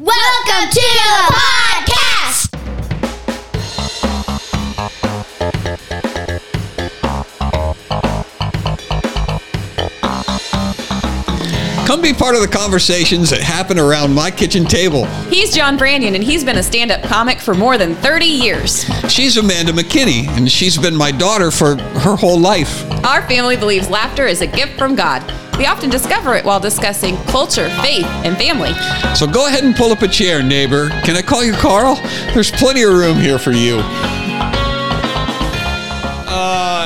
Welcome to the podcast! Come be part of the conversations that happen around my kitchen table. He's John Branyan, and he's been a stand-up comic for more than 30 years. She's Amanda McKinney, and she's been my daughter for her whole life. Our family believes laughter is a gift from God. We often discover it while discussing culture, faith, and family. So go ahead and pull up a chair, neighbor. Can I call you Carl? There's plenty of room here for you.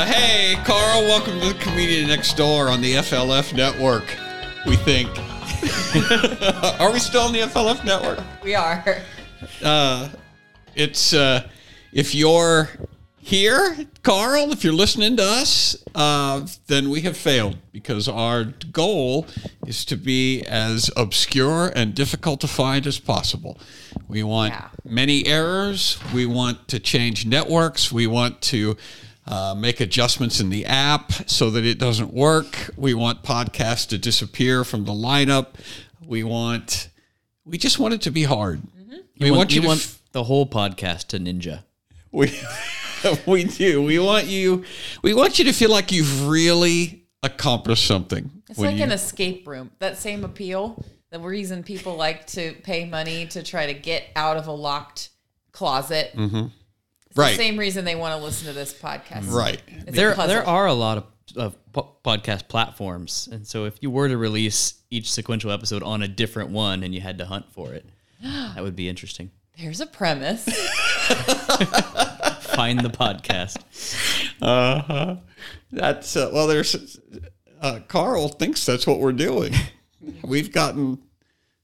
Hey, Carl, welcome to The Comedian Next Door on the FLF Network. We think. Are we still on the FLF network? We are. If you're here, Carl, if you're listening to us, then we have failed, because our goal is to be as obscure and difficult to find as possible. We want many errors. We want to change networks. We want to make adjustments in the app so that it doesn't work. We want podcasts to disappear from the lineup. We just want it to be hard. Mm-hmm. We want the whole podcast to ninja. We do. We want you to feel like you've really accomplished something. It's like an escape room. That same appeal. The reason people like to pay money to try to get out of a locked closet. Mm-hmm. Right. The same reason they want to listen to this podcast. Right. There are a lot of podcast platforms. And so if you were to release each sequential episode on a different one and you had to hunt for it, that would be interesting. There's a premise. Find the podcast. Uh-huh. That's, well, there's, Carl thinks that's what we're doing. We've gotten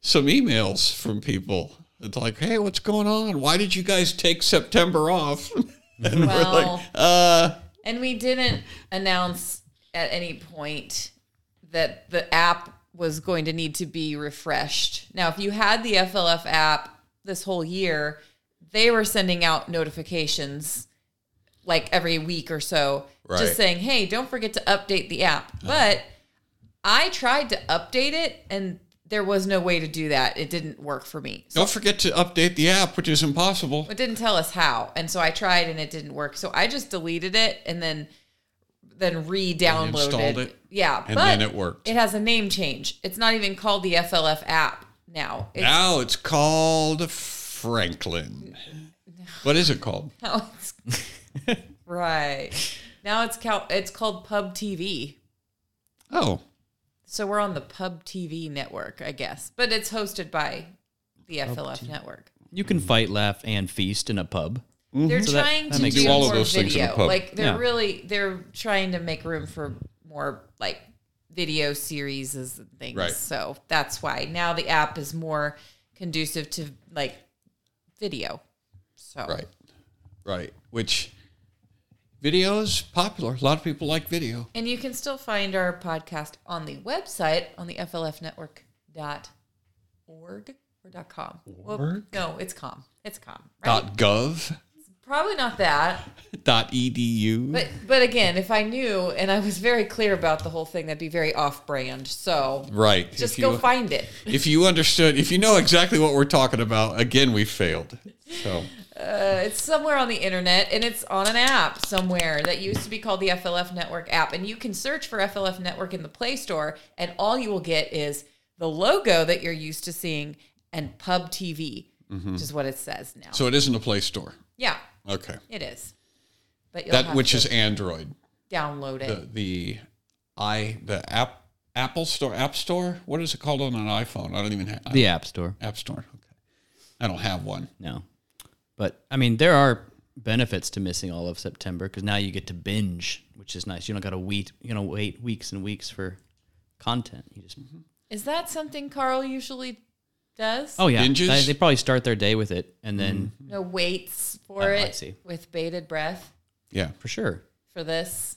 some emails from people. It's like, hey, what's going on? Why did you guys take September off? And we're like, and we didn't announce at any point that the app was going to need to be refreshed. Now, if you had the FLF app this whole year, they were sending out notifications like every week or so, right, just saying, hey, don't forget to update the app. But I tried to update it, and there was no way to do that. It didn't work for me. So, don't forget to update the app, which is impossible. It didn't tell us how. And so I tried and it didn't work. So I just deleted it and then re-downloaded it. Yeah. And but then it worked. It has a name change. It's not even called the FLF app now. Now it's called Franklin. What is it called? Now it's, right. Now it's called Pub TV. Oh. So we're on the Pub TV network, I guess. But it's hosted by the FLF network. You can fight, laugh, and feast in a pub. Mm-hmm. They're trying to do all of those things in a pub. Like, they're trying to make room for more, like, video series and things. Right. So that's why. Now the app is more conducive to, like, video. So Right. Which... video's popular. A lot of people like video. And you can still find our podcast on the website, on the flfnetwork.org or .com. Well, no, it's .com. It's .com, right? .gov? It's probably not that. .edu? But again, if I knew and I was very clear about the whole thing, that'd be very off-brand. So right. Just go find it. If you understood, if you know exactly what we're talking about, again, we failed. So... it's somewhere on the internet, and it's on an app somewhere that used to be called the FLF Network app. And you can search for FLF Network in the Play Store, and all you will get is the logo that you're used to seeing and Pub TV, mm-hmm, which is what it says now. So it is in the Play Store. Yeah. Okay. It is. But you'll have which to is Android. Download it. The Apple Store, App Store. What is it called on an iPhone? I don't even have the App Store. App Store. Okay. I don't have one. No. But, I mean, there are benefits to missing all of September, because now you get to binge, which is nice. You don't got to wait weeks and weeks for content. You just... Is that something Carl usually does? Oh, yeah. Binges? They probably start their day with it, and then... Mm-hmm. No waits for it with bated breath. Yeah, for sure. For this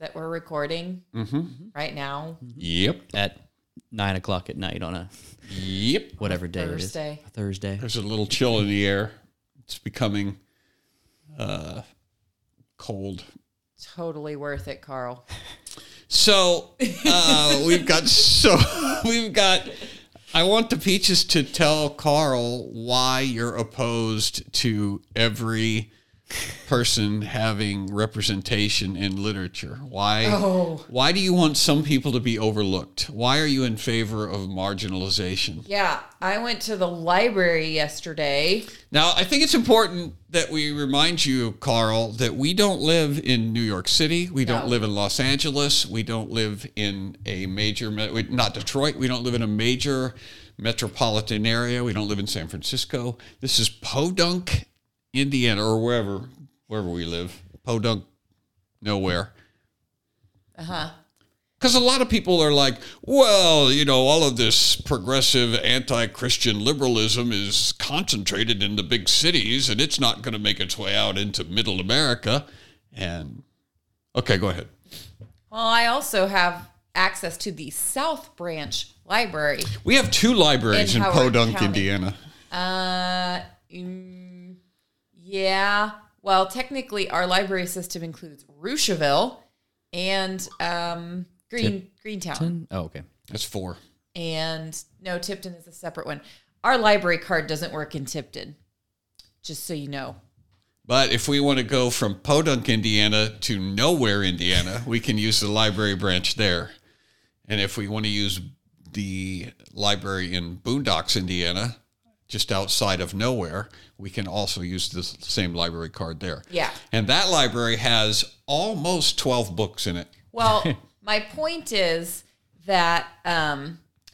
that we're recording right now. Yep. At 9 o'clock at night on a... Yep. Whatever day Thursday. It is. Thursday. There's a little chill in the air. It's becoming cold. Totally worth it, Carl. So we've got I want the peaches to tell Carl why you're opposed to every person having representation in literature. Why do you want some people to be overlooked? Why are you in favor of marginalization? Yeah, I went to the library yesterday. Now, I think it's important that we remind you, Carl, that we don't live in New York City. We don't live in Los Angeles. We don't live in a major, not Detroit. We don't live in a major metropolitan area. We don't live in San Francisco. This is Podunk, Indiana, or wherever we live. Podunk, nowhere. Uh-huh. Because a lot of people are like, well, you know, all of this progressive anti-Christian liberalism is concentrated in the big cities, and it's not going to make its way out into middle America. And, okay, go ahead. Well, I also have access to the South Branch Library. We have two libraries in Podunk, County. Indiana. Yeah, well, technically our library system includes Rooshaville and Greentown. Oh, okay. That's four. And no, Tipton is a separate one. Our library card doesn't work in Tipton, just so you know. But if we want to go from Podunk, Indiana to nowhere, Indiana, we can use the library branch there. And if we want to use the library in Boondocks, Indiana, just outside of nowhere, we can also use the same library card there. Yeah. And that library has almost 12 books in it. Well, my point is that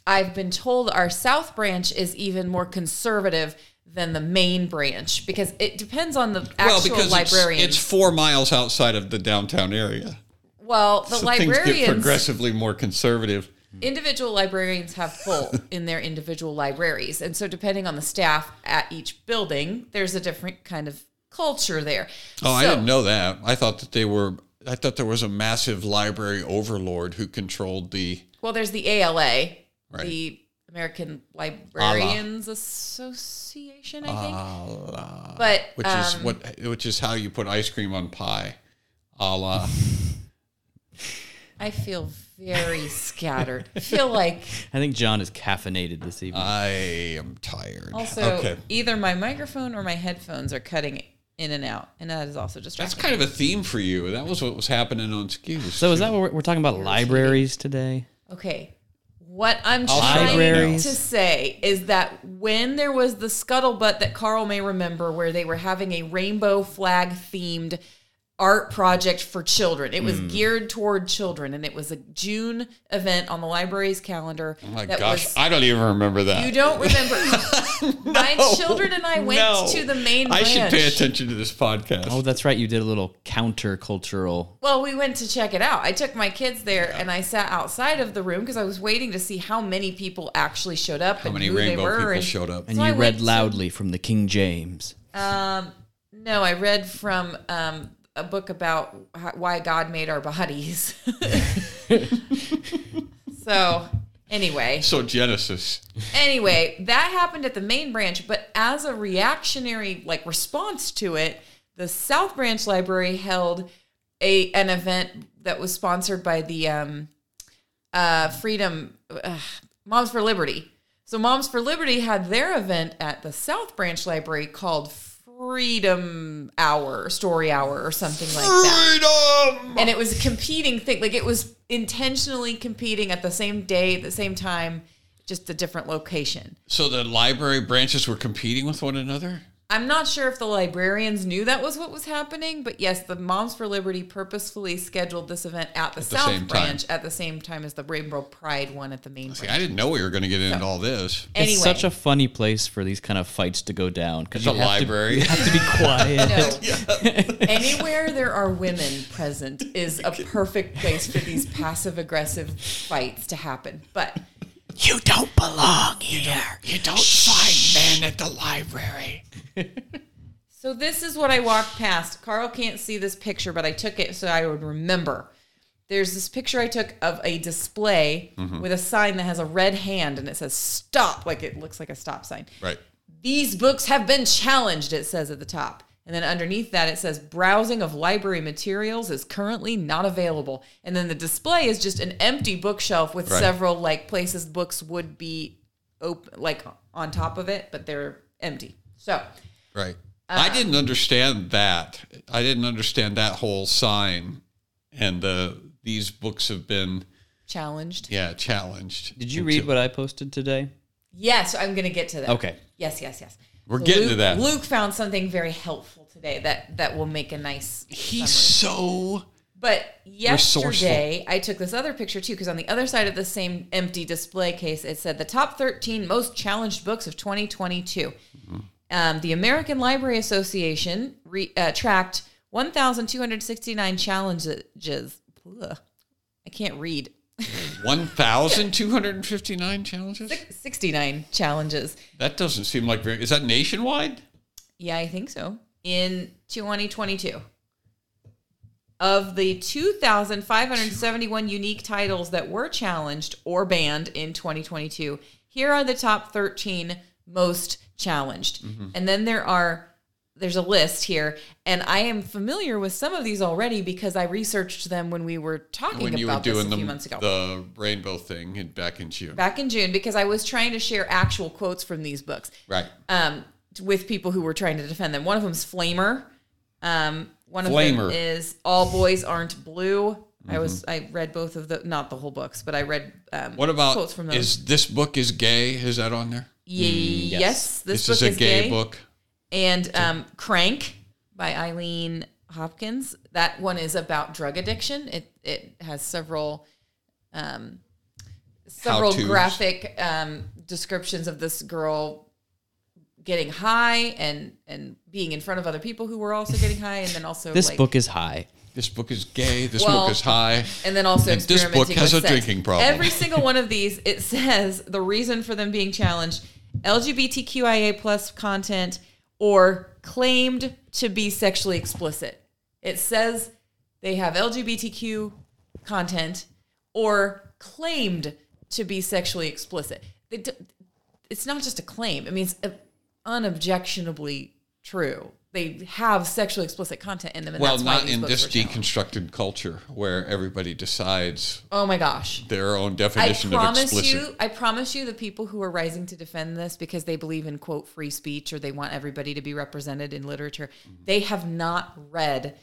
I've been told our South Branch is even more conservative than the main branch because it depends on the actual librarian. It's 4 miles outside of the downtown area. Well, the librarians things get progressively more conservative. Individual librarians have full in their individual libraries. And so depending on the staff at each building, there's a different kind of culture there. Oh, so, I didn't know that. I thought there was a massive library overlord who controlled the... Well, there's the ALA, the American Librarians Association, I think. But which is how you put ice cream on pie. I feel very scattered. I feel like... I think John is caffeinated this evening. I am tired. Also, Either my microphone or my headphones are cutting in and out, and that is also distracting. That's kind of a theme for you. That was what was happening on Skews. So is that what we're talking about, libraries today? Okay. What I'm trying to say is that when there was the scuttlebutt that Carl may remember where they were having a rainbow flag-themed art project for children. It was geared toward children, and it was a June event on the library's calendar. Oh my gosh, I don't even remember that. You don't remember? No, my children and I went to the main branch. I should pay attention to this podcast. Oh, that's right. You did a little countercultural. Well, we went to check it out. I took my kids there, and I sat outside of the room because I was waiting to see how many people actually showed up and who they were. How many rainbow people showed up. And so you read loudly from the King James. No, I read from... a book about why God made our bodies. So Genesis. Anyway, that happened at the main branch, but as a reactionary response to it, the South Branch Library held an event that was sponsored by the Moms for Liberty. So Moms for Liberty had their event at the South Branch Library called Freedom Hour, Story Hour, or something like that. Freedom! And it was a competing thing. It was intentionally competing at the same day, at the same time, just a different location. So the library branches were competing with one another? I'm not sure if the librarians knew that was what was happening, but yes, the Moms for Liberty purposefully scheduled this event at the South Branch at the same time as the Rainbow Pride one at the main branch. I didn't know we were going to get into all this. Anyway. It's such a funny place for these kind of fights to go down. It's a library. You have to be quiet. Anywhere there are women present is a perfect place for these passive-aggressive fights to happen, but... You don't belong here. You don't find men at the library. So this is what I walked past. Carl can't see this picture, but I took it so I would remember. There's this picture I took of a display with a sign that has a red hand, and it says stop. It looks like a stop sign. Right. These books have been challenged, it says at the top. And then underneath that, it says, browsing of library materials is currently not available. And then the display is just an empty bookshelf with several places books would be open, like on top of it, but they're empty. So, right. I didn't understand that. I didn't understand that whole sign, and these books have been challenged. Yeah, challenged. Did you read what I posted today? Yes, I'm going to get to that. Okay. Yes. We're getting to that. Luke found something very helpful today that will make a nice. He's summary. So. But yesterday, resourceful. I took this other picture, too, because on the other side of the same empty display case, it said the top 13 most challenged books of 2022. Mm-hmm. The American Library Association tracked 1,269 challenges. Ugh, I can't read. 1,259 challenges? 69 challenges. That doesn't seem like very... Is that nationwide? Yeah, I think so. In 2022. Of the 2,571 unique titles that were challenged or banned in 2022, here are the top 13 most challenged. Mm-hmm. And then there's a list here, and I am familiar with some of these already because I researched them when we were talking about this a few months ago. The rainbow thing back in June. Back in June, because I was trying to share actual quotes from these books, right? With people who were trying to defend them. One of them's Flamer. One of them is All Boys Aren't Blue. Mm-hmm. I read both of the, not the whole books, but I read what about, quotes from those. Is This Book Is Gay? Is that on there? Yes. This book is a gay book. And Crank by Ellen Hopkins. That one is about drug addiction. It has several graphic descriptions of this girl getting high and being in front of other people who were also getting high, and then also this book is high. This book is gay. This book is high. And then also experimenting with sex. This book has a drinking problem. Every single one of these, it says the reason for them being challenged: LGBTQIA plus content or claimed to be sexually explicit. It says they have LGBTQ content or claimed to be sexually explicit. It's not just a claim. I mean, it's unobjectionably true. They have sexually explicit content in them. And that's not in this deconstructed culture where everybody decides. Oh my gosh, their own definition of explicit. I promise you, the people who are rising to defend this because they believe in quote free speech or they want everybody to be represented in literature, they have not read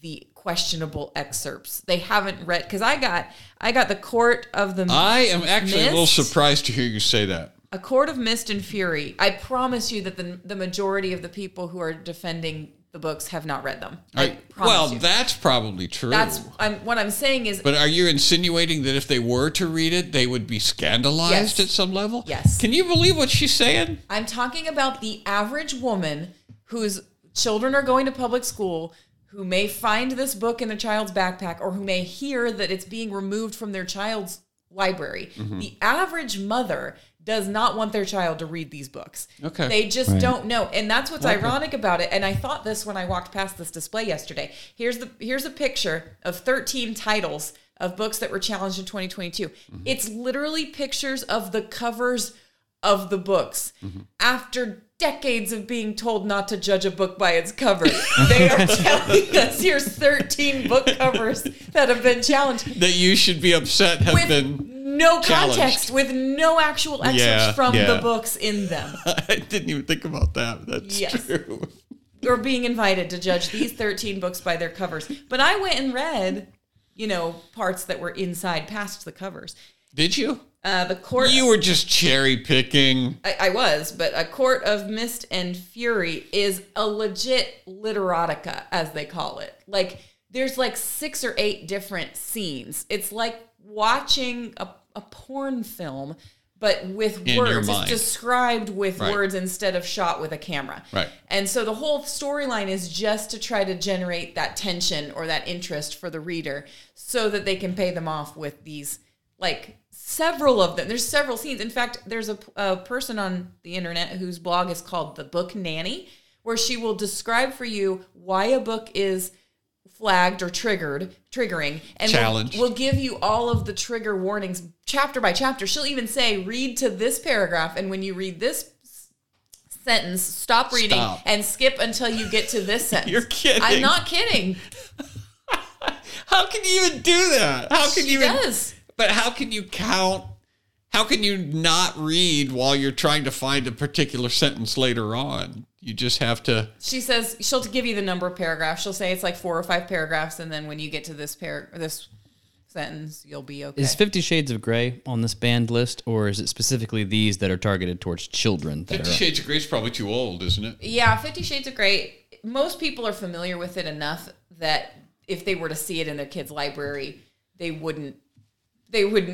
the questionable excerpts. They haven't read because I got the Court of the Mist. I am actually a little surprised to hear you say that. A Court of Mist and Fury. I promise you that the majority of the people who are defending the books have not read them. That's probably true. What I'm saying is... But are you insinuating that if they were to read it, they would be scandalized at some level? Yes. Can you believe what she's saying? I'm talking about the average woman whose children are going to public school, who may find this book in a child's backpack, or who may hear that it's being removed from their child's library. Mm-hmm. The average mother... does not want their child to read these books. Okay. They just don't know. And that's what's ironic about it. And I thought this when I walked past this display yesterday. Here's a picture of 13 titles of books that were challenged in 2022. Mm-hmm. It's literally pictures of the covers of the books. Mm-hmm. After decades of being told not to judge a book by its cover, they are telling us here's 13 book covers that have been challenged. That you should be upset have been... No context, with no actual excerpts from the books in them. I didn't even think about that. That's true. Or being invited to judge these 13 books by their covers. But I went and read, parts that were inside past the covers. Did you? The court. You were just cherry picking. I was, but A Court of Mist and Fury is a legit literotica, as they call it. Like there's like 6 or 8 different scenes. It's like watching a porn film, but with words. It's described with words instead of shot with a camera. Right. And so the whole storyline is just to try to generate that tension or that interest for the reader so that they can pay them off with these, like several of them. There's several scenes. In fact, there's a person on the internet whose blog is called The Book Nanny, where she will describe for you why a book is flagged or triggering, and we'll give you all of the trigger warnings chapter by chapter. She'll even say, read to this paragraph, and when you read this sentence, stop reading and skip until you get to this sentence. You're kidding. I'm not kidding. How can you even do that? How can you count How can you not read while you're trying to find a particular sentence later on? You just have to... She says, she'll give you the number of paragraphs. She'll say it's like 4 or 5 paragraphs, and then when you get to this sentence, you'll be okay. Is 50 Shades of Grey on this banned list, or is it specifically these that are targeted towards children? 50 Shades of Grey is probably too old, isn't it? Yeah, 50 Shades of Grey, most people are familiar with it enough that if they were to see it in their kid's library, they wouldn't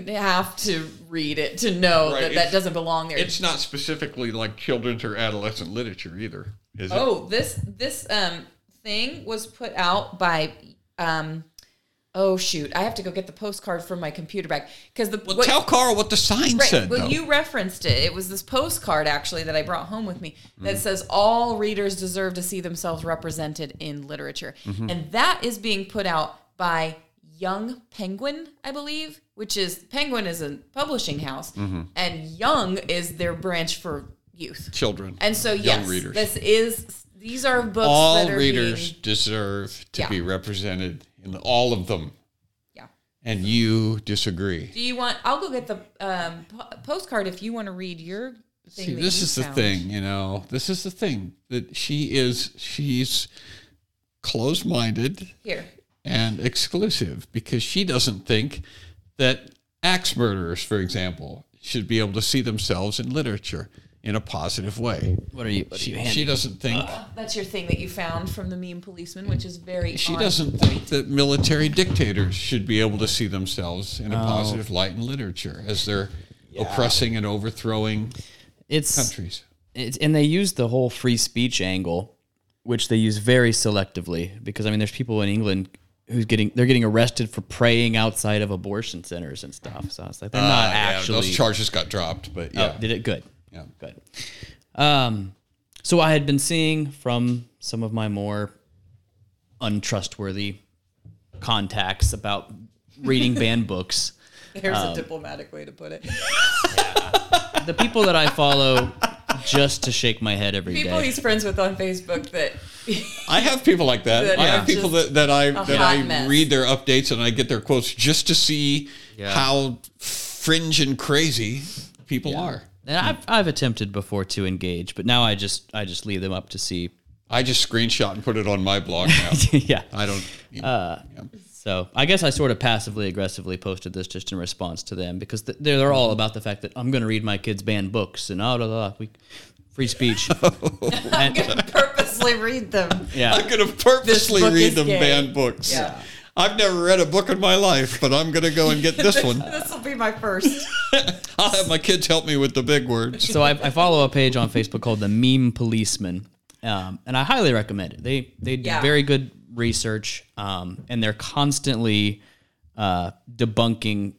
have to read it to know that doesn't belong there. It's not specifically like children's or adolescent literature either, is it? Oh, this thing was put out by... I have to go get the postcard from my computer back. Tell Carl what the sign said. Well, you referenced it. It was this postcard, actually, that I brought home with me that says, all readers deserve to see themselves represented in literature. Mm-hmm. And that is being put out by... Young Penguin, I believe, Penguin is a publishing house, and Young is their branch for youth. Children. And so, yes, readers. These are books that are readers deserve to be represented in all of them. Yeah. And you disagree. I'll go get the postcard if you want to read your thing. See, this is the thing that she's closed-minded. Here. And exclusive, because she doesn't think that axe murderers, for example, should be able to see themselves in literature in a positive way. She doesn't think... that's your thing that you found from The Meme Policeman, which is very... She doesn't think that military dictators should be able to see themselves in a positive light in literature as they're oppressing and overthrowing countries. And they use the whole free speech angle, which they use very selectively, because, I mean, there's people in England... They're getting arrested for praying outside of abortion centers and stuff. So it's like they're not actually. Those charges got dropped, but yeah. Oh, did it good? Yeah, good. So I had been seeing from some of my more untrustworthy contacts about reading banned books. There's a diplomatic way to put it. Yeah. The people that I follow. Just to shake my head every day. People he's friends with on Facebook that... I have people like that. I have people that I read their updates and I get their quotes just to see how fringe and crazy people are. And I've attempted before to engage, but now I just leave them up to see. I just screenshot and put it on my blog now. Yeah. I don't... So I guess I sort of passively aggressively posted this just in response to them, because they're all about the fact that I'm going to read my kids' banned books and free speech. I'm going to purposely read them. Yeah. I'm going to purposely read them banned books. Yeah. I've never read a book in my life, but I'm going to go and get this one. This will be my first. I'll have my kids help me with the big words. So I follow a page on Facebook called The Meme Policeman, and I highly recommend it. They do very good research, and they're constantly debunking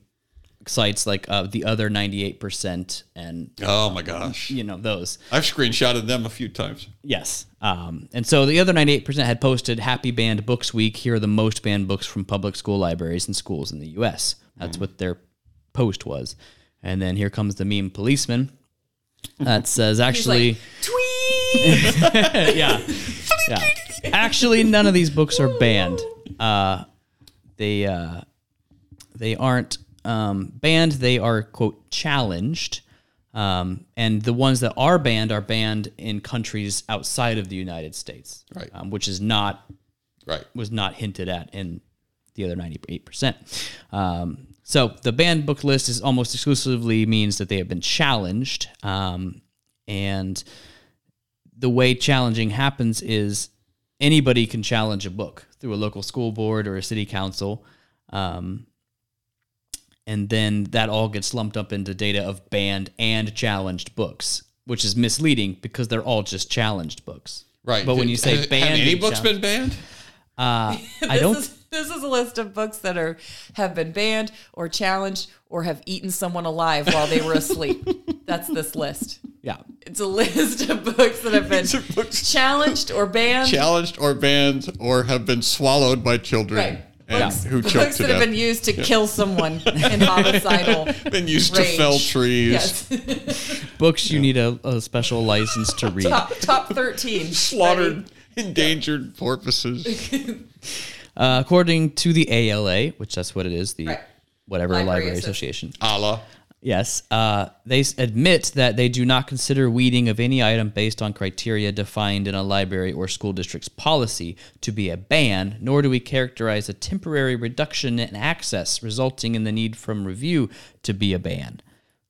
sites like The Other 98%, and oh my gosh, those. I've screenshotted them a few times. Yes, and so The Other 98% had posted Happy Banned Books Week. Here are the most banned books from public school libraries and schools in the U.S. That's what their post was, and then here comes The Meme Policeman that says actually tweet. Yeah. Actually, none of these books are banned. They aren't banned. They are, quote, challenged. And the ones that are banned in countries outside of the United States, right? Which is not was not hinted at in the Other 98%. So the banned book list is almost exclusively means that they have been challenged. And the way challenging happens is anybody can challenge a book through a local school board or a city council. And then that all gets lumped up into data of banned and challenged books, which is misleading because they're all just challenged books. Right. But when you say banned... Have any books been banned? This is a list of books that have been banned or challenged or have eaten someone alive while they were asleep. That's this list. Yeah. It's a list of books that have been challenged or banned. Challenged or banned or have been swallowed by children. Right. And who choked to death. Books that have been used to kill someone in homicidal Been used rage. To fell trees. Yes. Books you need a special license to read. Top 13. Slaughtered, endangered porpoises. According to the ALA, which that's what it is, the Library Association. ALA. Yes. They admit that they do not consider weeding of any item based on criteria defined in a library or school district's policy to be a ban, nor do we characterize a temporary reduction in access resulting in the need from review to be a ban.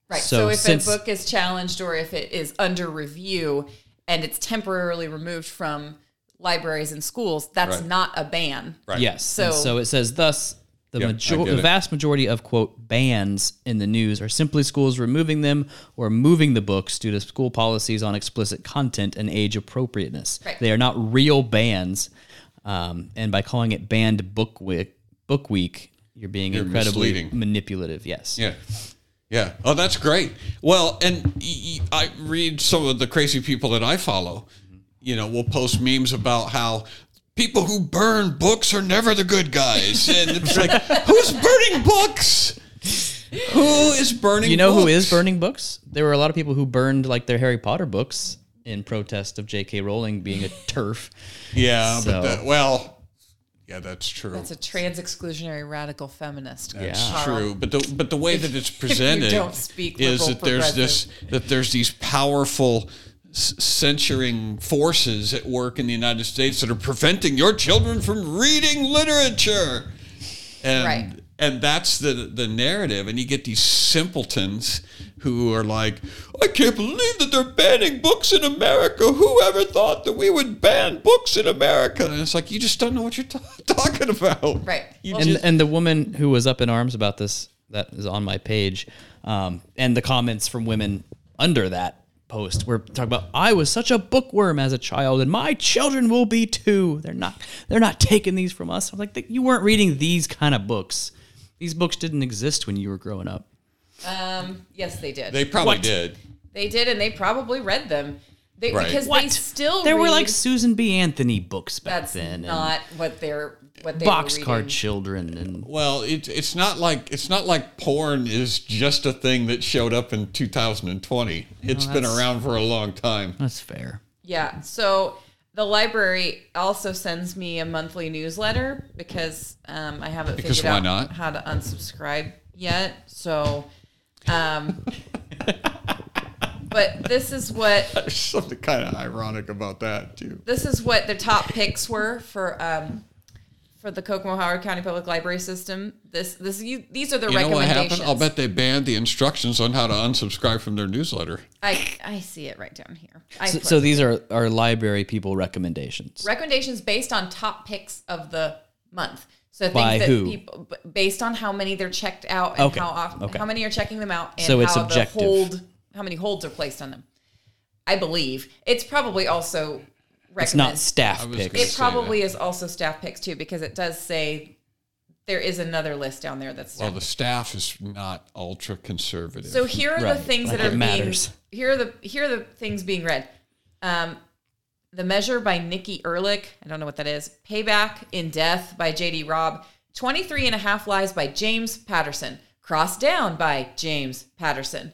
Right. So if a book is challenged or if it is under review and it's temporarily removed from libraries and schools, that's not a ban. Right. Yes. So it says thus... The vast majority of, quote, bans in the news are simply schools removing them or moving the books due to school policies on explicit content and age appropriateness. Right. They are not real bans. And by calling it Banned Book Week, you're incredibly manipulative. Yes. Yeah. Yeah. Oh, that's great. Well, and I read some of the crazy people that I follow, you know, will post memes about how people who burn books are never the good guys. And it's like, who's burning books? Who is burning books? You know who is burning books? There were a lot of people who burned like their Harry Potter books in protest of J.K. Rowling being a TERF. Yeah, so. But yeah, that's true. That's a trans exclusionary radical feminist. That's true. But the way that it's presented is that there's these powerful censoring forces at work in the United States that are preventing your children from reading literature. And that's the narrative. And you get these simpletons who are like, I can't believe that they're banning books in America. Who ever thought that we would ban books in America? And it's like, you just don't know what you're talking about. Right. And the woman who was up in arms about this, that is on my page, and the comments from women under that post, we're talking about, I was such a bookworm as a child and my children will be too. They're not taking these from us. I'm like, you weren't reading these kind of books. These books didn't exist when you were growing up. Yes, they did. They probably did. They did, and they probably read them. Because they still read, were like Susan B. Anthony books back then. That's not what they're Boxcar Children and it's not like porn is just a thing that showed up in 2020. It's been around for a long time. That's fair. Yeah. So the library also sends me a monthly newsletter because I haven't figured out how to unsubscribe yet. So, but this is what... There's something kind of ironic about that, too. This is what the top picks were for the Kokomo-Howard County Public Library System. These are the recommendations. Know what happened? I'll bet they banned the instructions on how to unsubscribe from their newsletter. I see it right down here. So these are our library people recommendations. Recommendations based on top picks of the month. So things by who? People, based on how many they're checked out and how often, how many are checking them out, and so it's objective. How many holds are placed on them. I believe. It's probably also... It's not staff picks. It probably is also staff picks, too, because it does say there is another list down there that's... Well, the staff is not ultra-conservative. So here are the things that are being... Here are the things being read. The Measure by Nikki Ehrlich. I don't know what that is. Payback in Death by J.D. Robb. 23 and a Half Lies by James Patterson. Cross Down by James Patterson.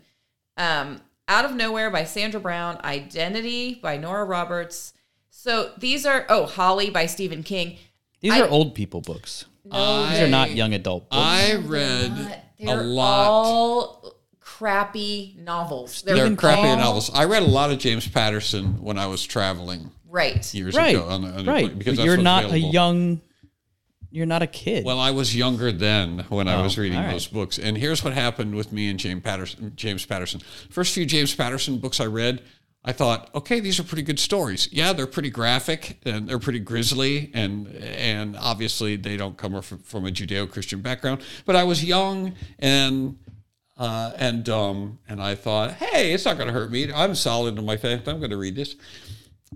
Out of Nowhere by Sandra Brown. Identity by Nora Roberts. So these are, Holly by Stephen King. These are old people books. These are not young adult books. I read a lot. All crappy novels. They're crappy novels. I read a lot of James Patterson when I was traveling years ago. Because you're not available. You're not a kid. Well, I was younger then when I was reading those books. And here's what happened with me and James Patterson. First few James Patterson books I read, I thought, okay, these are pretty good stories. Yeah, they're pretty graphic and they're pretty grisly, and obviously they don't come from a Judeo-Christian background. But I was young and dumb, and I thought, hey, it's not going to hurt me. I'm solid in my faith. I'm going to read this.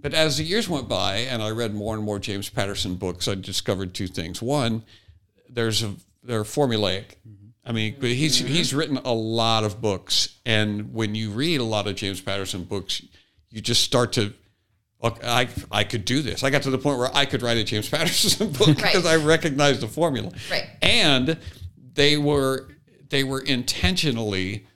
But as the years went by and I read more and more James Patterson books, I discovered two things. One, they're formulaic. I mean, but he's written a lot of books, and when you read a lot of James Patterson books, you just start to, I could do this. I got to the point where I could write a James Patterson book because I recognized the formula. Right. And they were intentionally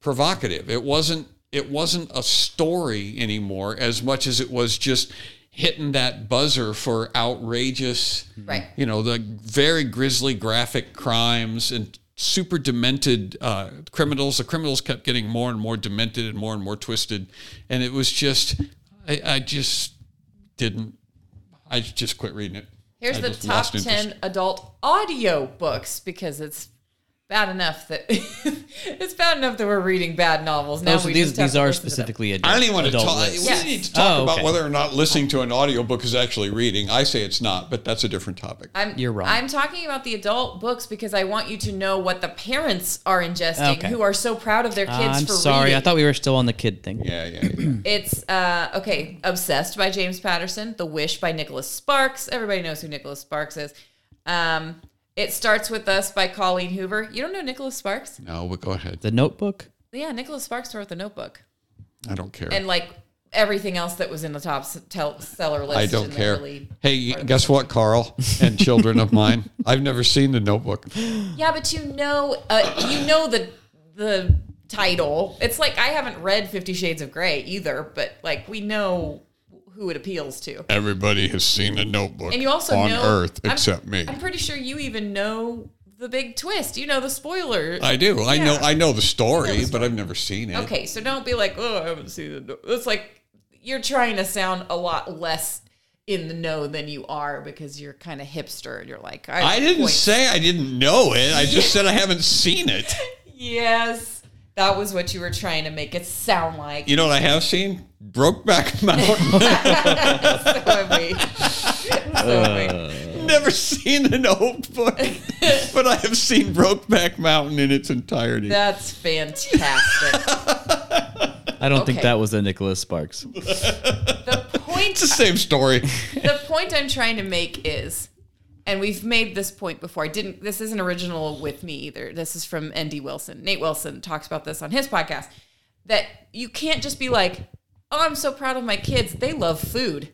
provocative. It wasn't a story anymore as much as it was just hitting that buzzer for outrageous, the very grisly graphic crimes and super demented criminals. The criminals kept getting more and more demented and more twisted. And it was just, I just quit reading it. Here's the top 10 adult audio books, because it's bad enough that we're reading bad novels. Now these are specifically adult. I don't even want to talk. We need to talk about whether or not listening to an audiobook is actually reading. I say it's not, but that's a different topic. You're wrong. I'm talking about the adult books because I want you to know what the parents are ingesting, who are so proud of their kids for reading. I'm sorry. I thought we were still on the kid thing. Yeah. It's Obsessed by James Patterson, The Wish by Nicholas Sparks. Everybody knows who Nicholas Sparks is. It Starts With Us by Colleen Hoover. You don't know Nicholas Sparks? No, but go ahead. The Notebook? Yeah, Nicholas Sparks wrote The Notebook. I don't care. And like everything else that was in the top seller list. I don't care. Hey, guess what, Carl and children of mine? I've never seen The Notebook. Yeah, but you know the title. It's like I haven't read 50 Shades of Grey either, but like we know who it appeals to. Everybody has seen A Notebook and you also on Earth except me. I'm pretty sure you even know the big twist. You know the spoilers. I do. Yeah. I know the story, but I've never seen it. Okay, so don't be like, oh, I haven't seen it. It's like you're trying to sound a lot less in the know than you are because you're kind of hipster and you're like, I didn't say I didn't know it. I just said I haven't seen it. Yes. That was what you were trying to make it sound like. You know what I have seen? Brokeback Mountain. So have we. Never seen An Old Book, but I have seen Brokeback Mountain in its entirety. That's fantastic. I don't think that was a Nicholas Sparks. It's the same story. The point I'm trying to make is, and we've made this point before. This isn't original with me either. This is from N.D. Wilson. Nate Wilson talks about this on his podcast, that you can't just be like, oh, I'm so proud of my kids. They love food.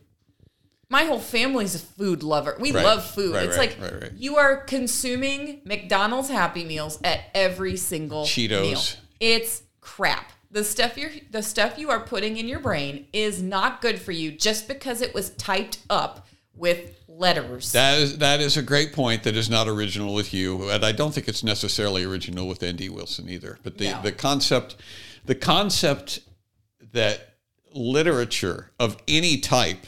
My whole family's a food lover. We love food. It's like you are consuming McDonald's Happy Meals at every single meal. It's crap. The stuff you are putting in your brain is not good for you just because it was typed up with letters. That is a great point that is not original with you, and I don't think it's necessarily original with N.D. Wilson either. But the concept that literature of any type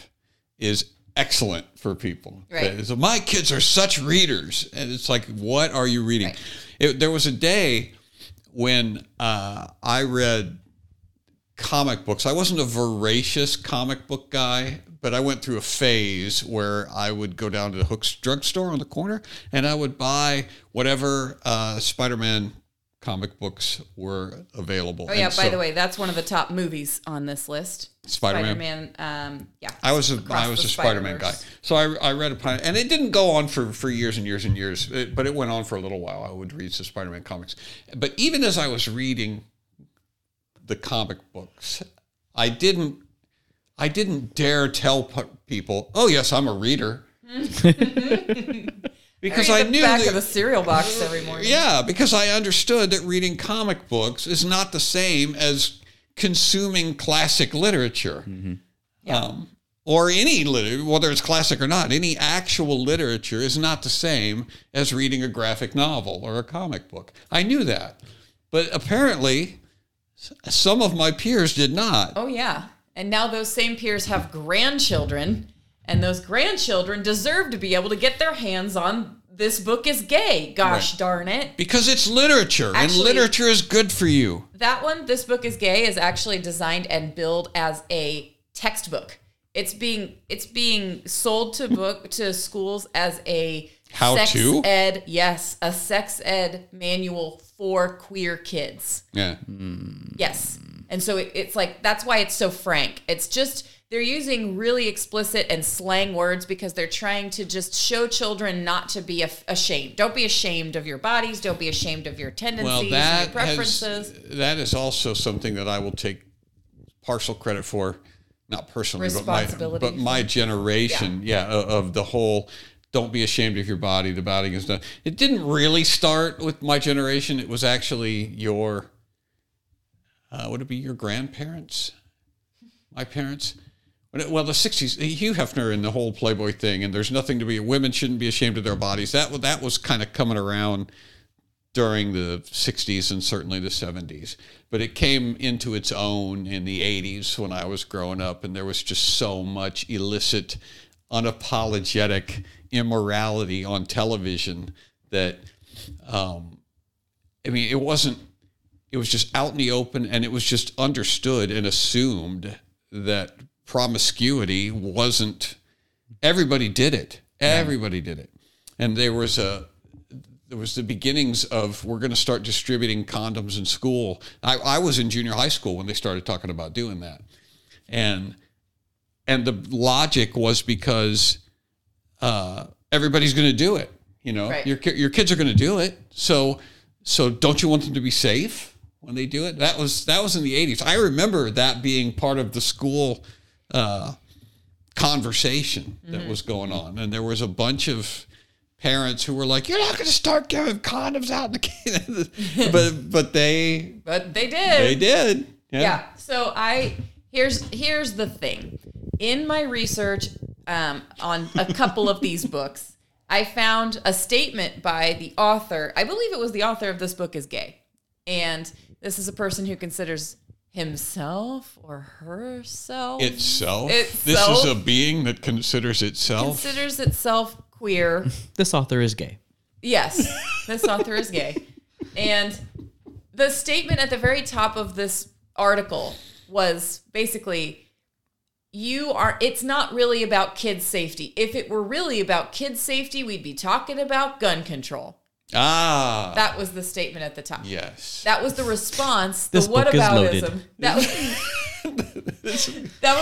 is excellent for people. Right. So my kids are such readers, and it's like, what are you reading? Right. There was a day when I read comic books. I wasn't a voracious comic book guy, but I went through a phase where I would go down to the Hook's drugstore on the corner and I would buy whatever Spider-Man comic books were available. Oh, yeah. And by the way, that's one of the top movies on this list. Spider-Man. I was a Spider-Man guy. So I read and it didn't go on for years and years and years, but it went on for a little while. I would read some Spider-Man comics. But even as I was reading the comic books, I didn't dare tell people, oh, yes, I'm a reader. Because I knew back of the cereal box every morning. Yeah, because I understood that reading comic books is not the same as consuming classic literature. Mm-hmm. Yeah. Or any literature, whether it's classic or not, any actual literature is not the same as reading a graphic novel or a comic book. I knew that. But apparently, some of my peers did not. Oh, yeah. And now those same peers have grandchildren, and those grandchildren deserve to be able to get their hands on This Book Is Gay. Gosh darn it. Because it's literature, and literature is good for you. That one, This Book Is Gay, is actually designed and billed as a textbook. It's being sold to schools as a sex ed manual for queer kids. Yeah. Mm. Yes. And so it's like, that's why it's so frank. It's just, they're using really explicit and slang words because they're trying to just show children not to be ashamed. Don't be ashamed of your bodies. Don't be ashamed of your tendencies, your preferences. That is also something that I will take partial credit for, not personally, but my generation of the whole, don't be ashamed of your body. The body is done. It didn't really start with my generation. It was actually your... would it be your grandparents? My parents? Well, the 60s, Hugh Hefner and the whole Playboy thing, and there's nothing to be, women shouldn't be ashamed of their bodies. That was kind of coming around during the 60s and certainly the 70s. But it came into its own in the 80s when I was growing up, and there was just so much illicit, unapologetic immorality on television that, I mean, it wasn't, it was just out in the open, and it was just understood and assumed that promiscuity wasn't, everybody did it. Everybody did it. And there was the beginnings of, we're going to start distributing condoms in school. I was in junior high school when they started talking about doing that. And the logic was because everybody's going to do it. You know, right. Your kids are going to do it. So don't you want them to be safe when they do it? That was in the 80s. I remember that being part of the school conversation that was going on. And there was a bunch of parents who were like, "You're not going to start giving condoms out in the kids," but they did. Yeah. So here's the thing. In my research on a couple of these books, I found a statement by the author. I believe it was the author of This Book Is Gay. And this is a person who considers himself or herself. This is a being that considers itself. Considers itself queer. This author is gay. Yes, this author is gay. And the statement at the very top of this article was basically, it's not really about kids' safety. If it were really about kids' safety, we'd be talking about gun control. Ah. That was the statement at the top. Yes. That was the response. The whataboutism. That was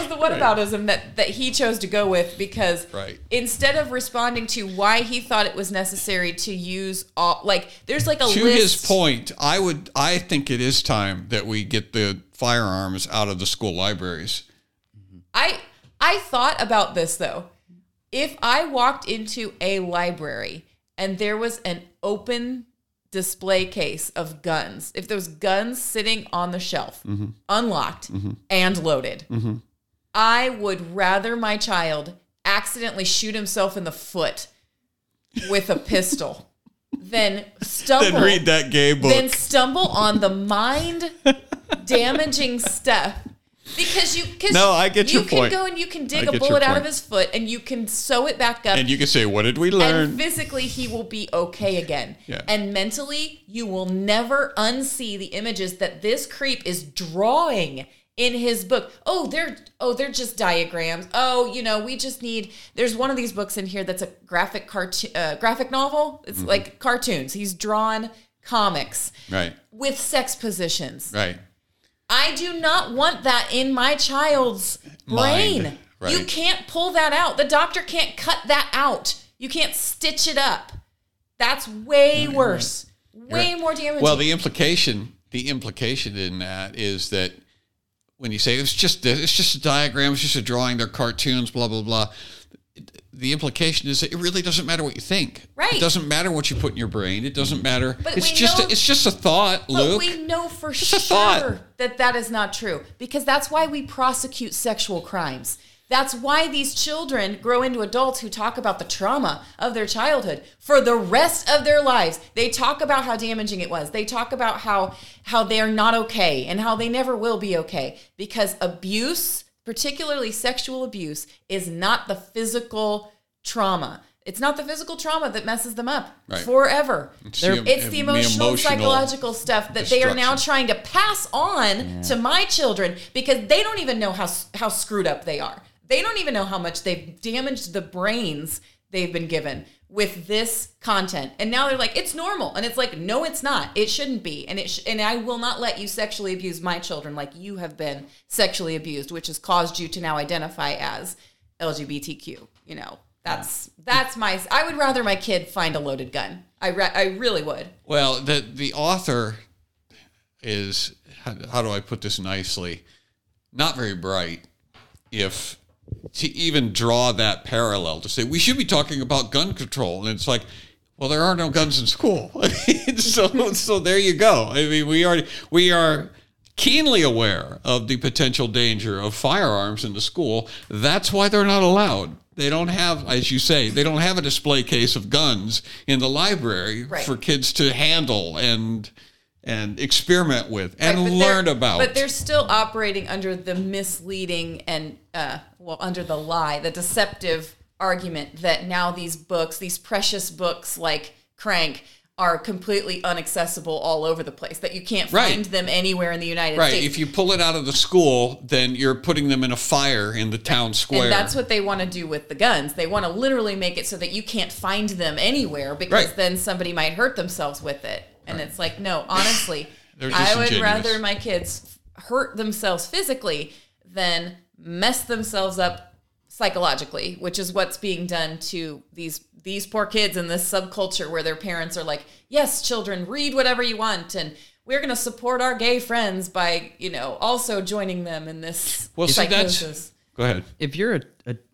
the whataboutism that he chose to go with because instead of responding to why he thought it was necessary to use all, like, there's like a list. To his point, I think it is time that we get the firearms out of the school libraries. I thought about this though. If I walked into a library and there was an open display case of guns, if there was guns sitting on the shelf, unlocked and loaded, I would rather my child accidentally shoot himself in the foot with a pistol than read that gay book. Then stumble on the mind-damaging stuff. Because I get your point. You can go and you can dig a bullet out of his foot and you can sew it back up. And you can say, what did we learn? And physically, he will be okay again. Yeah. And mentally, you will never unsee the images that this creep is drawing in his book. They're just diagrams. We just need, there's one of these books in here that's a graphic cartoon, graphic novel. It's like cartoons. He's drawn comics. Right. With sex positions. Right. I do not want that in my child's brain. Right. You can't pull that out. The doctor can't cut that out. You can't stitch it up. That's way worse. Right. Way more damaging. Well, the implication in that is that when you say it's just a diagram, it's just a drawing, they're cartoons, blah, blah, blah. The implication is that it really doesn't matter what you think. Right. It doesn't matter what you put in your brain. It doesn't matter. But it's just a thought, Luke. But we know for sure that is not true because that's why we prosecute sexual crimes. That's why these children grow into adults who talk about the trauma of their childhood for the rest of their lives. They talk about how damaging it was. They talk about how they are not okay and how they never will be okay because abuse, particularly sexual abuse, is not the physical trauma. It's not the physical trauma that messes them up forever. It's the emotional, psychological stuff that they are now trying to pass on to my children because they don't even know how screwed up they are. They don't even know how much they've damaged the brains they've been given with this content. And now they're like, it's normal. And it's like, no, it's not. It shouldn't be. And and I will not let you sexually abuse my children like you have been sexually abused, which has caused you to now identify as LGBTQ. You know, I would rather my kid find a loaded gun. I really would. Well, the author is, how do I put this nicely? Not very bright to even draw that parallel to say we should be talking about gun control, and it's like, well, there are no guns in school. I mean, so there you go. I mean, we are keenly aware of the potential danger of firearms in the school. That's why they're not allowed. They don't have, as you say, they don't have a display case of guns in the library for kids to handle and experiment with and learn about. But they're still operating under the misleading and, under the lie, the deceptive argument that now these books, these precious books like Crank, are completely inaccessible all over the place, that you can't find them anywhere in the United States. If you pull it out of the school, then you're putting them in a fire in the town square. And that's what they want to do with the guns. They want to literally make it so that you can't find them anywhere because then somebody might hurt themselves with it. And it's like, no, honestly, I would rather my kids hurt themselves physically than mess themselves up psychologically, which is what's being done to these poor kids in this subculture where their parents are like, yes, children, read whatever you want. And we're going to support our gay friends by, also joining them in this psychosis. Go ahead. If you're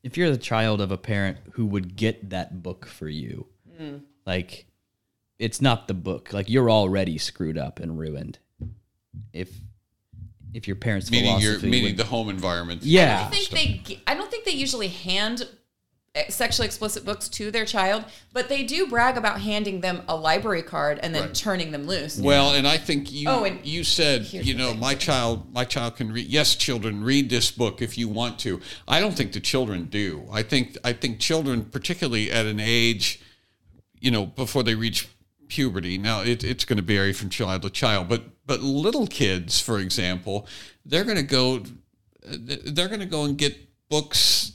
if you're the child of a parent who would get that book for you, it's not the book. You're already screwed up and ruined. If your parents' philosophy... Meaning the home environment. Yeah. I don't think they usually hand sexually explicit books to their child, but they do brag about handing them a library card and then turning them loose. Well, and I think you said, my child can read. Yes, children, read this book if you want to. I don't think the children do. I think children, particularly at an age, before they reach puberty. Now it's going to vary from child to child, but little kids, for example, they're going to go and get books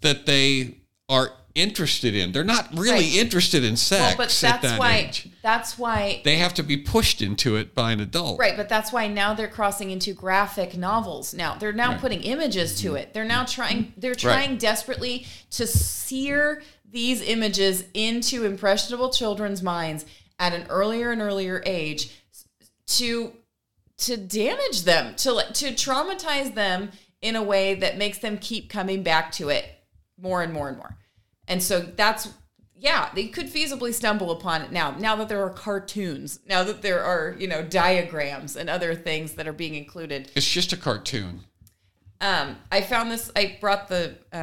that they are interested in. They're not really interested in sex. Well, but that's why they have to be pushed into it by an adult. Right, but that's why now they're crossing into graphic novels. Now they're putting images to it. They're now trying desperately to sear these images into impressionable children's minds at an earlier and earlier age to damage them, to traumatize them in a way that makes them keep coming back to it more and more and more. And so they could feasibly stumble upon it now that there are cartoons, now that there are, diagrams and other things that are being included. It's just a cartoon. I saw that. What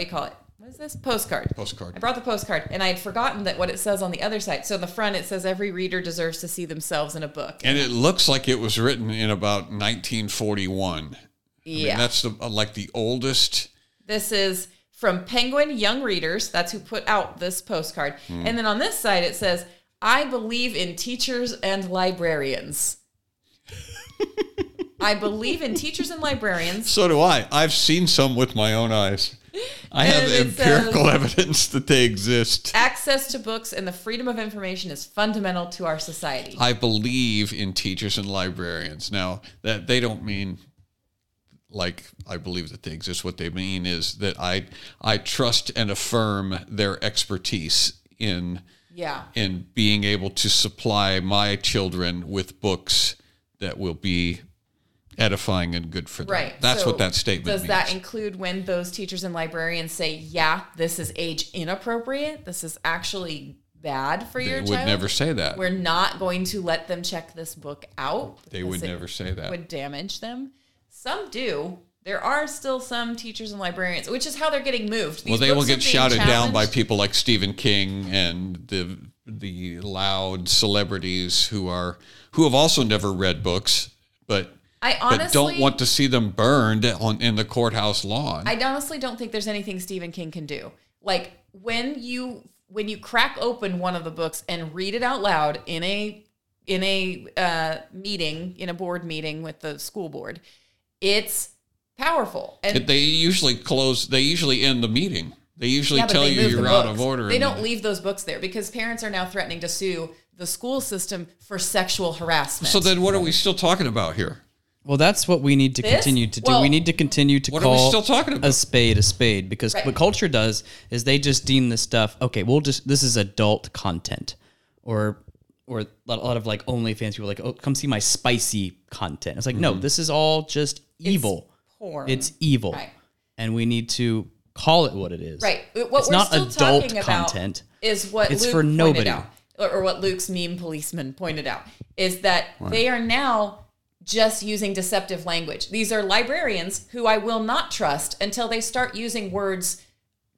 do you call it? What is this? Postcard. I brought the postcard, and I had forgotten that what it says on the other side. So in the front, it says every reader deserves to see themselves in a book. And it looks like it was written in about 1941. Yeah. I mean, that's the oldest. This is from Penguin Young Readers. That's who put out this postcard. Mm. And then on this side, it says, I believe in teachers and librarians. I believe in teachers and librarians. So do I. I've seen some with my own eyes. I have empirical evidence that they exist. Access to books and the freedom of information is fundamental to our society. I believe in teachers and librarians. Now, that they don't mean I believe that they exist. What they mean is that I trust and affirm their expertise in being able to supply my children with books that will be edifying and good for them. Right. That's what that statement means. Does that include when those teachers and librarians say, yeah, this is age inappropriate, this is actually bad for your child? They would never say that. We're not going to let them check this book out. They would never say that. It would damage them. Some do. There are still some teachers and librarians, which is how they're getting moved. These they will get shouted down by people like Stephen King and the loud celebrities who have also never read books, but don't want to see them burned in the courthouse lawn. I honestly don't think there's anything Stephen King can do. Like, when you crack open one of the books and read it out loud in a board meeting with the school board, it's powerful. And they usually end the meeting. They usually tell you you're out of order. They don't leave those books there because parents are now threatening to sue the school system for sexual harassment. So then what are we still talking about here? Well, that's what we need to continue to do. Well, we need to continue to call a spade, because what culture does is they just deem this stuff, okay, this is adult content, or a lot of OnlyFans people are like, oh, come see my spicy content. It's like, no, this is all just evil. It's porn. It's evil. Right. And we need to call it what it is. Right. It's not adult content. Is what it's Luke for nobody. Out, or what Luke's meme policeman pointed out, is that they are now just using deceptive language. These are librarians who I will not trust until they start using words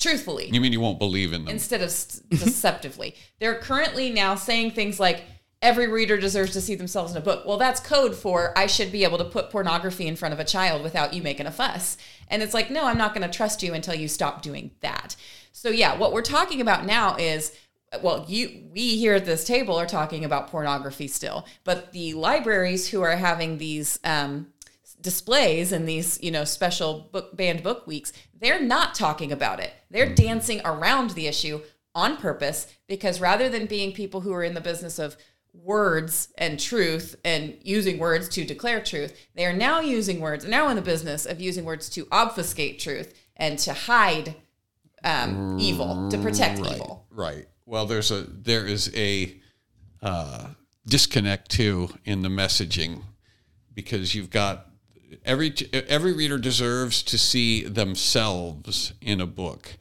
truthfully. You mean you won't believe in them? Instead of deceptively. They're currently now saying things like, every reader deserves to see themselves in a book. Well, that's code for I should be able to put pornography in front of a child without you making a fuss. And it's like, no, I'm not going to trust you until you stop doing that. So yeah, what we're talking about now is, well, we here at this table are talking about pornography still, but the libraries who are having these displays and these, you know, special book banned book weeks, they're not talking about it. They're dancing around the issue on purpose, because rather than being people who are in the business of words and truth and using words to declare truth, they are now using words, now in the business of using words to obfuscate truth and to hide evil, to protect evil. Right. Well, there is a disconnect too in the messaging, because you've got every reader deserves to see themselves in a book,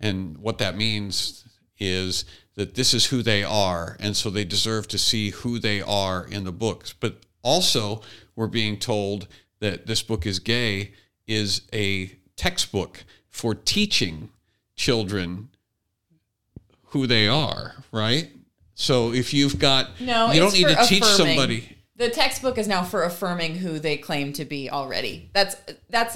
and what that means is that this is who they are, and so they deserve to see who they are in the books. But also, we're being told that This Book Is Gay is a textbook for teaching children who they are, right? So if you've got, you don't need to teach somebody. The textbook is now for affirming who they claim to be already. That's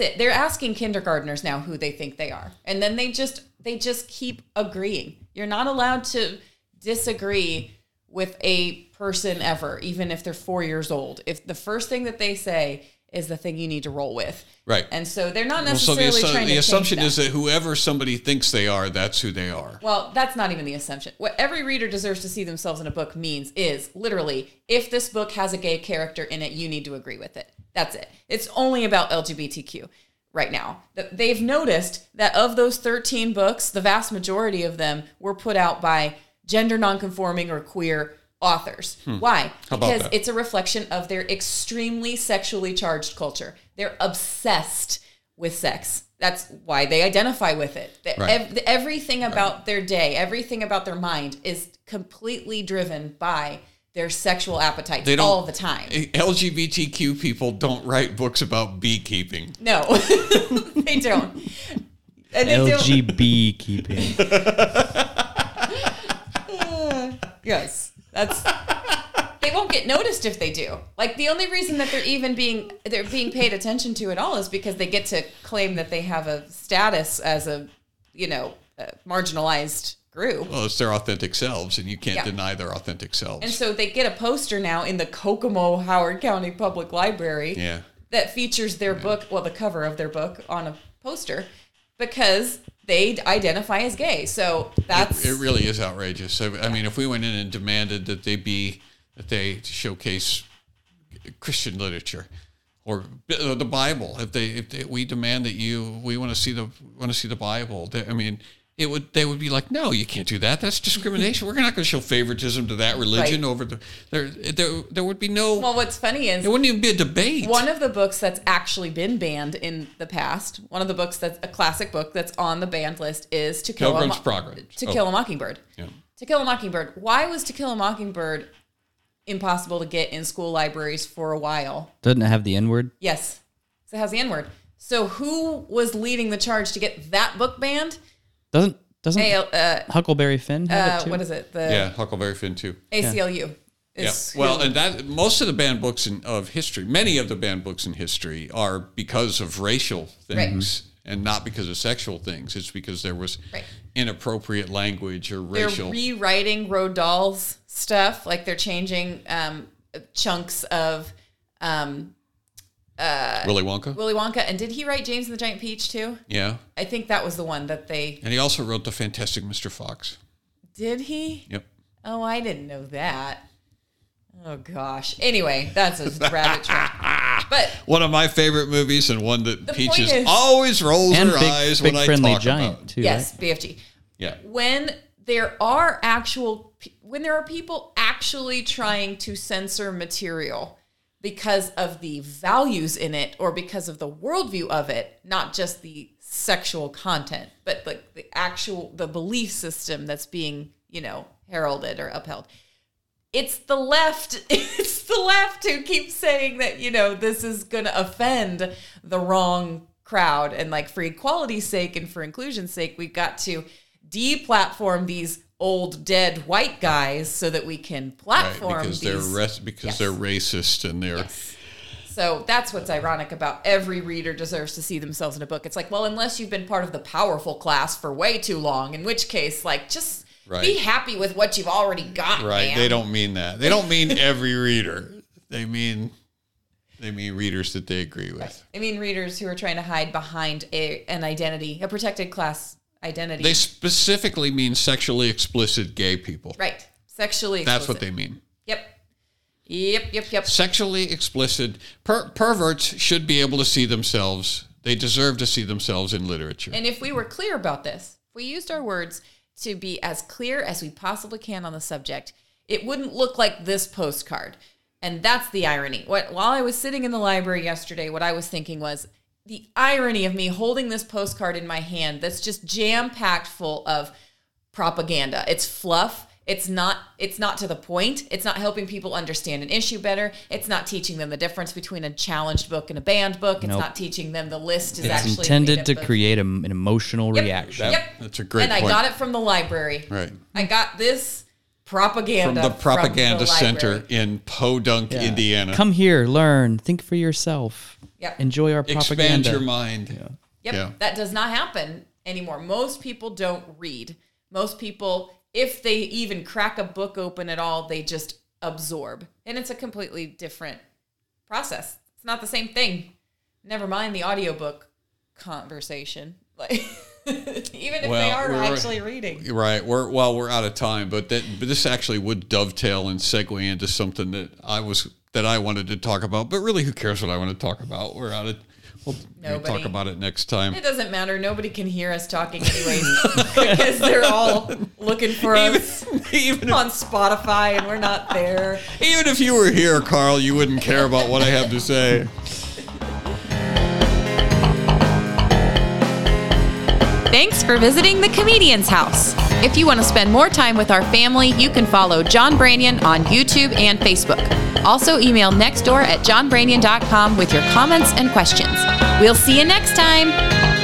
it. They're asking kindergartners now who they think they are. And then they just keep agreeing. You're not allowed to disagree with a person ever, even if they're 4 years old. If the first thing that they say is the thing you need to roll with. Right. And so they're not necessarily trying to change that. The assumption is that whoever somebody thinks they are, that's who they are. Well, that's not even the assumption. What every reader deserves to see themselves in a book means is literally, if this book has a gay character in it, you need to agree with it. That's it. It's only about LGBTQ right now. They've noticed that of those 13 books, the vast majority of them were put out by gender nonconforming or queer authors. Why? Because it's a reflection of their extremely sexually charged culture. They're obsessed with sex. That's why they identify with it. Right. Everything about their day, everything about their mind is completely driven by their sexual appetite all the time. LGBTQ people don't write books about beekeeping. No, they don't. And LGB keeping. Yes. They won't get noticed if they do. Like, the only reason that they're being paid attention to at all is because they get to claim that they have a status as a marginalized group. Well, it's their authentic selves, and you can't deny their authentic selves. And so they get a poster now in the Kokomo-Howard County Public Library that features their book, well, the cover of their book on a poster, because they identify as gay. So that's... It really is outrageous. I mean, if we went in and demanded that they showcase Christian literature or the Bible, we want to see the Bible. They would be like, no, you can't do that. That's discrimination. We're not going to show favoritism to that religion over there would be no... Well, what's funny is... It wouldn't even be a debate. One of the books that's actually been banned in the past, one of the books that's a classic book that's on the banned list is To Kill a Mockingbird. Yeah. To Kill a Mockingbird. Why was To Kill a Mockingbird impossible to get in school libraries for a while? Doesn't it have the N-word? Yes. So it has the N-word. So who was leading the charge to get that book banned? Doesn't Huckleberry Finn have it too? What is it? Huckleberry Finn too. ACLU. Yeah. Well, and that most of the banned books many of the banned books in history are because of racial things and not because of sexual things. It's because there was inappropriate language or racial. They're rewriting Roald Dahl's stuff, like they're changing chunks of Willy Wonka. And did he write James and the Giant Peach too? Yeah. I think that was the one that they... And he also wrote The Fantastic Mr. Fox. Did he? Yep. Oh, I didn't know that. Oh, gosh. Anyway, that's a rabbit trail. But one of my favorite movies and one that Peaches always rolls her eyes when I talk about. And Big Friendly Giant too, yes, right? BFG. Yeah. When there are people actually trying to censor material because of the values in it or because of the worldview of it, not just the sexual content, but like the belief system that's being, heralded or upheld. It's the left. It's the left who keeps saying that, you know, this is going to offend the wrong crowd. And like for equality's sake and for inclusion's sake, we've got to deplatform these old dead white guys so that we can platform they're racist and they're... Yes. So that's what's ironic about every reader deserves to see themselves in a book. It's like, well, unless you've been part of the powerful class for way too long, in which case, like, just be happy with what you've already got. Right. Man. They don't mean that. They don't mean every reader. They mean readers that they agree with. Right. They mean readers who are trying to hide behind an identity, a protected class identity. They specifically mean sexually explicit gay people. Right. Sexually explicit. That's what they mean. Yep. Sexually explicit. Perverts should be able to see themselves. They deserve to see themselves in literature. And if we were clear about this, if we used our words to be as clear as we possibly can on the subject, it wouldn't look like this postcard. And that's the irony. While I was sitting in the library yesterday, what I was thinking was the irony of me holding this postcard in my hand that's just jam-packed full of propaganda. It's fluff. It's not to the point. It's not helping people understand an issue better. It's not teaching them the difference between a challenged book and a banned book. It's not teaching them the list is actually... It's intended to create an emotional reaction. That's a great point. And I got it from the library. Right. I got this propaganda from the propaganda center in Podunk, Indiana. Come here, learn, think for yourself. Yep. Enjoy our propaganda. Expand your mind. Yeah. Yep. That does not happen anymore. Most people don't read. Most people... If they even crack a book open at all, they just absorb. And it's a completely different process. It's not the same thing. Never mind the audiobook conversation. Like even if they are actually reading. Right. We're out of time, but this actually would dovetail and segue into something that I wanted to talk about, but really who cares what I want to talk about? We're out of We'll talk about it next time. It doesn't matter. Nobody can hear us talking anyway because they're all looking for us on Spotify and we're not there. Even if you were here, Carl, you wouldn't care about what I have to say. Thanks for visiting the Comedian's House. If you want to spend more time with our family, you can follow John Branyan on YouTube and Facebook. Also email nextdoor@johnbranyan.com with your comments and questions. We'll see you next time.